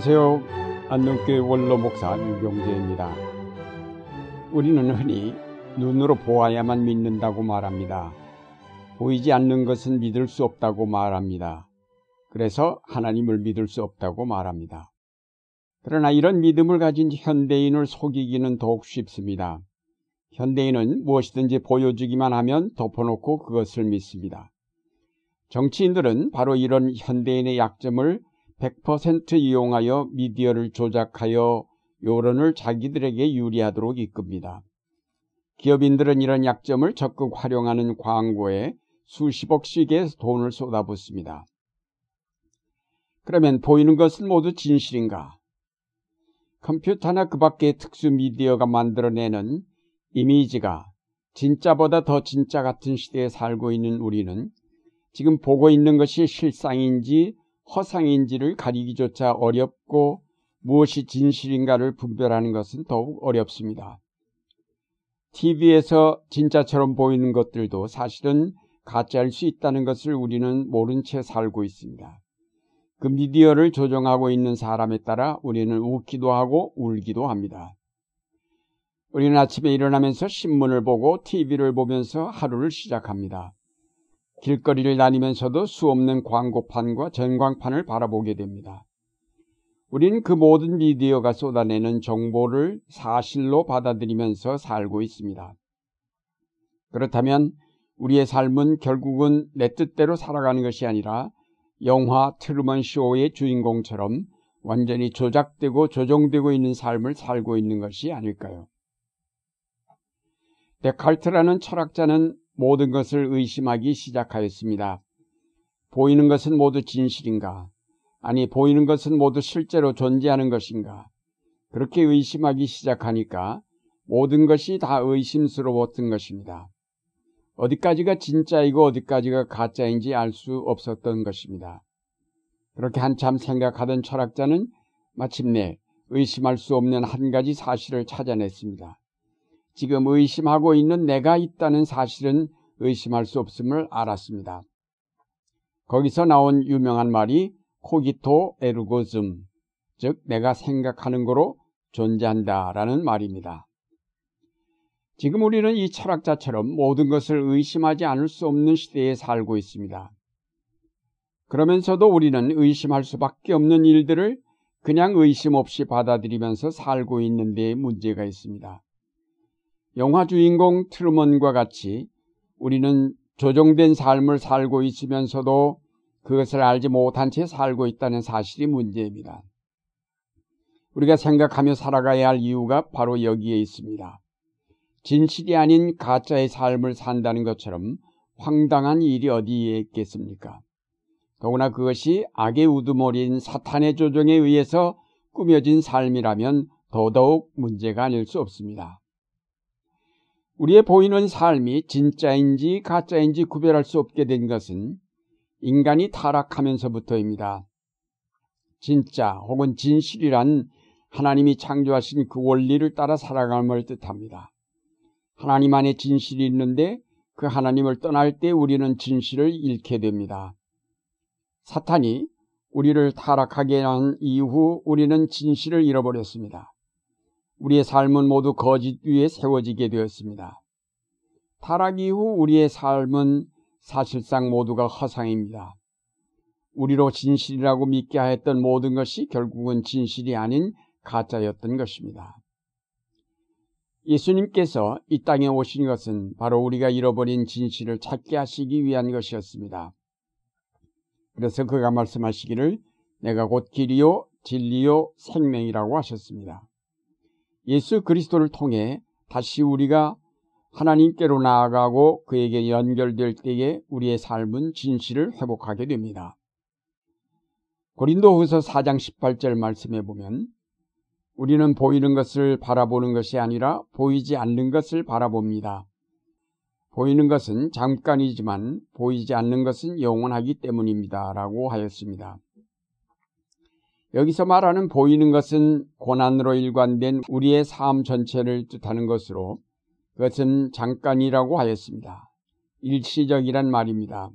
안녕하세요. 안동교회 원로 목사 유경재입니다. 우리는 흔히 눈으로 보아야만 믿는다고 말합니다. 보이지 않는 것은 믿을 수 없다고 말합니다. 그래서 하나님을 믿을 수 없다고 말합니다. 그러나 이런 믿음을 가진 현대인을 속이기는 더욱 쉽습니다. 현대인은 무엇이든지 보여주기만 하면 덮어놓고 그것을 믿습니다. 정치인들은 바로 이런 현대인의 약점을 100% 이용하여 미디어를 조작하여 여론을 자기들에게 유리하도록 이끕니다. 기업인들은 이런 약점을 적극 활용하는 광고에 수십억씩의 돈을 쏟아붓습니다. 그러면 보이는 것은 모두 진실인가? 컴퓨터나 그 밖의 특수 미디어가 만들어내는 이미지가 진짜보다 더 진짜 같은 시대에 살고 있는 우리는 지금 보고 있는 것이 실상인지 허상인지를 가리기조차 어렵고 무엇이 진실인가를 분별하는 것은 더욱 어렵습니다. TV에서 진짜처럼 보이는 것들도 사실은 가짜일 수 있다는 것을 우리는 모른 채 살고 있습니다. 그 미디어를 조종하고 있는 사람에 따라 우리는 웃기도 하고 울기도 합니다. 우리는 아침에 일어나면서 신문을 보고 TV를 보면서 하루를 시작합니다. 길거리를 다니면서도 수없는 광고판과 전광판을 바라보게 됩니다. 우린 그 모든 미디어가 쏟아내는 정보를 사실로 받아들이면서 살고 있습니다. 그렇다면 우리의 삶은 결국은 내 뜻대로 살아가는 것이 아니라 영화 트루먼 쇼의 주인공처럼 완전히 조작되고 조종되고 있는 삶을 살고 있는 것이 아닐까요? 데칼트라는 철학자는 모든 것을 의심하기 시작하였습니다. 보이는 것은 모두 진실인가? 아니, 보이는 것은 모두 실제로 존재하는 것인가? 그렇게 의심하기 시작하니까 모든 것이 다 의심스러웠던 것입니다. 어디까지가 진짜이고 어디까지가 가짜인지 알 수 없었던 것입니다. 그렇게 한참 생각하던 철학자는 마침내 의심할 수 없는 한 가지 사실을 찾아냈습니다. 지금 의심하고 있는 내가 있다는 사실은 의심할 수 없음을 알았습니다. 거기서 나온 유명한 말이 코기토 에르고즘, 즉 내가 생각하는 거로 존재한다라는 말입니다. 지금 우리는 이 철학자처럼 모든 것을 의심하지 않을 수 없는 시대에 살고 있습니다. 그러면서도 우리는 의심할 수밖에 없는 일들을 그냥 의심 없이 받아들이면서 살고 있는 데에 문제가 있습니다. 영화 주인공 트루먼과 같이 우리는 조종된 삶을 살고 있으면서도 그것을 알지 못한 채 살고 있다는 사실이 문제입니다. 우리가 생각하며 살아가야 할 이유가 바로 여기에 있습니다. 진실이 아닌 가짜의 삶을 산다는 것처럼 황당한 일이 어디에 있겠습니까? 더구나 그것이 악의 우두머리인 사탄의 조종에 의해서 꾸며진 삶이라면 더더욱 문제가 아닐 수 없습니다. 우리의 보이는 삶이 진짜인지 가짜인지 구별할 수 없게 된 것은 인간이 타락하면서부터입니다. 진짜 혹은 진실이란 하나님이 창조하신 그 원리를 따라 살아감을 뜻합니다. 하나님 안에 진실이 있는데 그 하나님을 떠날 때 우리는 진실을 잃게 됩니다. 사탄이 우리를 타락하게 한 이후 우리는 진실을 잃어버렸습니다. 우리의 삶은 모두 거짓 위에 세워지게 되었습니다. 타락 이후 우리의 삶은 사실상 모두가 허상입니다. 우리로 진실이라고 믿게 하였던 모든 것이 결국은 진실이 아닌 가짜였던 것입니다. 예수님께서 이 땅에 오신 것은 바로 우리가 잃어버린 진실을 찾게 하시기 위한 것이었습니다. 그래서 그가 말씀하시기를 내가 곧 길이요 진리요 생명이라고 하셨습니다. 예수 그리스도를 통해 다시 우리가 하나님께로 나아가고 그에게 연결될 때에 우리의 삶은 진실을 회복하게 됩니다. 고린도 후서 4장 18절 말씀해 보면 우리는 보이는 것을 바라보는 것이 아니라 보이지 않는 것을 바라봅니다. 보이는 것은 잠깐이지만 보이지 않는 것은 영원하기 때문입니다. 라고 하였습니다. 여기서 말하는 보이는 것은 고난으로 일관된 우리의 삶 전체를 뜻하는 것으로 그것은 잠깐이라고 하였습니다. 일시적이란 말입니다.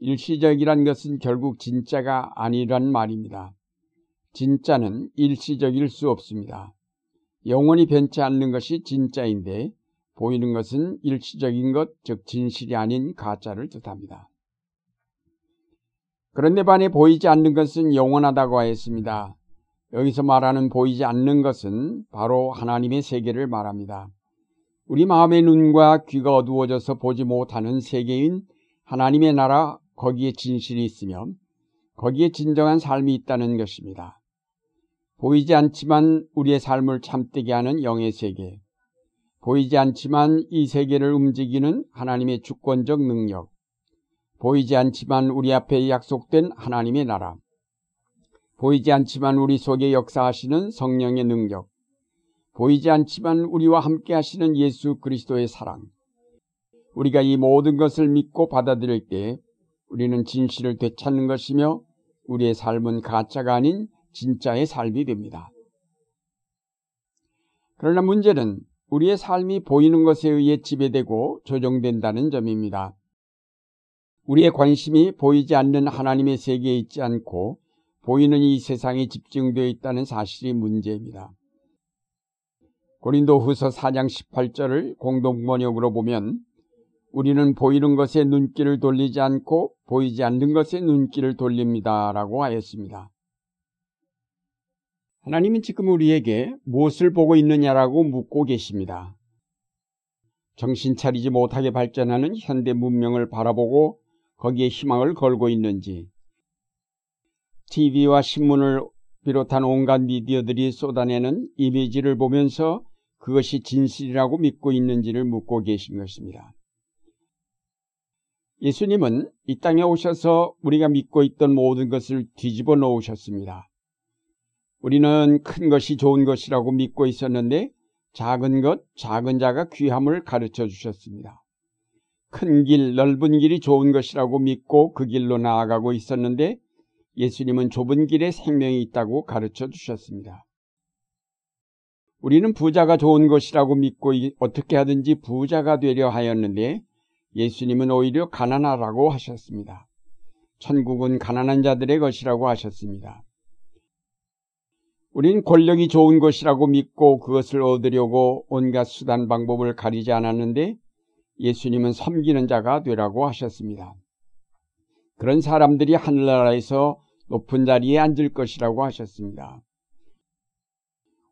일시적이란 것은 결국 진짜가 아니란 말입니다. 진짜는 일시적일 수 없습니다. 영원히 변치 않는 것이 진짜인데 보이는 것은 일시적인 것, 즉 진실이 아닌 가짜를 뜻합니다. 그런데 반해 보이지 않는 것은 영원하다고 하였습니다. 여기서 말하는 보이지 않는 것은 바로 하나님의 세계를 말합니다. 우리 마음의 눈과 귀가 어두워져서 보지 못하는 세계인 하나님의 나라, 거기에 진실이 있으며 거기에 진정한 삶이 있다는 것입니다. 보이지 않지만 우리의 삶을 참되게 하는 영의 세계, 보이지 않지만 이 세계를 움직이는 하나님의 주권적 능력, 보이지 않지만 우리 앞에 약속된 하나님의 나라, 보이지 않지만 우리 속에 역사하시는 성령의 능력, 보이지 않지만 우리와 함께 하시는 예수 그리스도의 사랑. 우리가 이 모든 것을 믿고 받아들일 때 우리는 진실을 되찾는 것이며 우리의 삶은 가짜가 아닌 진짜의 삶이 됩니다. 그러나 문제는 우리의 삶이 보이는 것에 의해 지배되고 조정된다는 점입니다. 우리의 관심이 보이지 않는 하나님의 세계에 있지 않고 보이는 이 세상에 집중되어 있다는 사실이 문제입니다. 고린도 후서 4장 18절을 공동번역으로 보면 우리는 보이는 것에 눈길을 돌리지 않고 보이지 않는 것에 눈길을 돌립니다 라고 하였습니다. 하나님은 지금 우리에게 무엇을 보고 있느냐라고 묻고 계십니다. 정신 차리지 못하게 발전하는 현대 문명을 바라보고 거기에 희망을 걸고 있는지, TV와 신문을 비롯한 온갖 미디어들이 쏟아내는 이미지를 보면서 그것이 진실이라고 믿고 있는지를 묻고 계신 것입니다. 예수님은 이 땅에 오셔서 우리가 믿고 있던 모든 것을 뒤집어 놓으셨습니다. 우리는 큰 것이 좋은 것이라고 믿고 있었는데 작은 것, 작은 자가 귀함을 가르쳐 주셨습니다. 큰 길, 넓은 길이 좋은 것이라고 믿고 그 길로 나아가고 있었는데 예수님은 좁은 길에 생명이 있다고 가르쳐 주셨습니다. 우리는 부자가 좋은 것이라고 믿고 어떻게 하든지 부자가 되려 하였는데 예수님은 오히려 가난하라고 하셨습니다. 천국은 가난한 자들의 것이라고 하셨습니다. 우린 권력이 좋은 것이라고 믿고 그것을 얻으려고 온갖 수단 방법을 가리지 않았는데 예수님은 섬기는 자가 되라고 하셨습니다. 그런 사람들이 하늘나라에서 높은 자리에 앉을 것이라고 하셨습니다.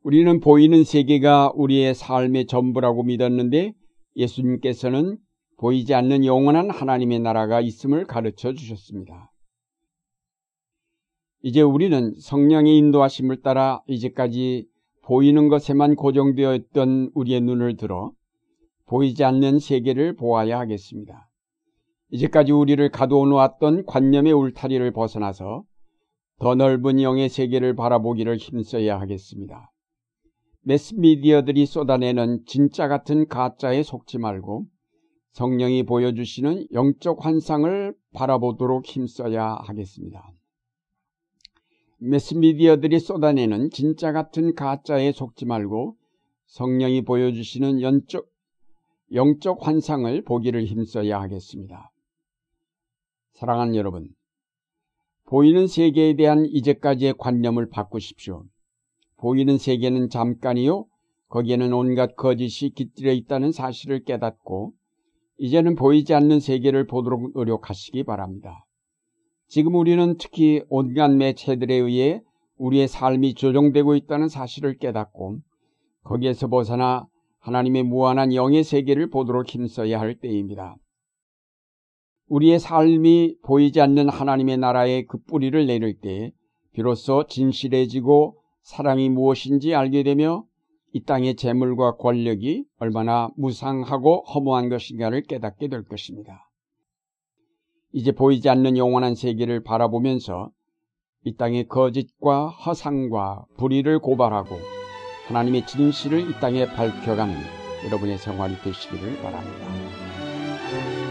우리는 보이는 세계가 우리의 삶의 전부라고 믿었는데 예수님께서는 보이지 않는 영원한 하나님의 나라가 있음을 가르쳐 주셨습니다. 이제 우리는 성령의 인도하심을 따라 이제까지 보이는 것에만 고정되어 있던 우리의 눈을 들어 보이지 않는 세계를 보아야 하겠습니다. 이제까지 우리를 가두어 놓았던 관념의 울타리를 벗어나서 더 넓은 영의 세계를 바라보기를 힘써야 하겠습니다. 매스미디어들이 쏟아내는 진짜 같은 가짜에 속지 말고 성령이 보여주시는 영적 환상을 바라보도록 힘써야 하겠습니다. 매스미디어들이 쏟아내는 진짜 같은 가짜에 속지 말고 성령이 보여주시는 영적 환상을 보기를 힘써야 하겠습니다. 사랑하는 여러분, 보이는 세계에 대한 이제까지의 관념을 바꾸십시오. 보이는 세계는 잠깐이요, 거기에는 온갖 거짓이 깃들여 있다는 사실을 깨닫고 이제는 보이지 않는 세계를 보도록 노력하시기 바랍니다. 지금 우리는 특히 온갖 매체들에 의해 우리의 삶이 조종되고 있다는 사실을 깨닫고 거기에서 벗어나 하나님의 무한한 영의 세계를 보도록 힘써야 할 때입니다. 우리의 삶이 보이지 않는 하나님의 나라의 그 뿌리를 내릴 때 비로소 진실해지고 사랑이 무엇인지 알게 되며 이 땅의 재물과 권력이 얼마나 무상하고 허무한 것인가를 깨닫게 될 것입니다. 이제 보이지 않는 영원한 세계를 바라보면서 이 땅의 거짓과 허상과 불의를 고발하고 하나님의 진실을 이 땅에 밝혀가는 여러분의 생활이 되시기를 바랍니다.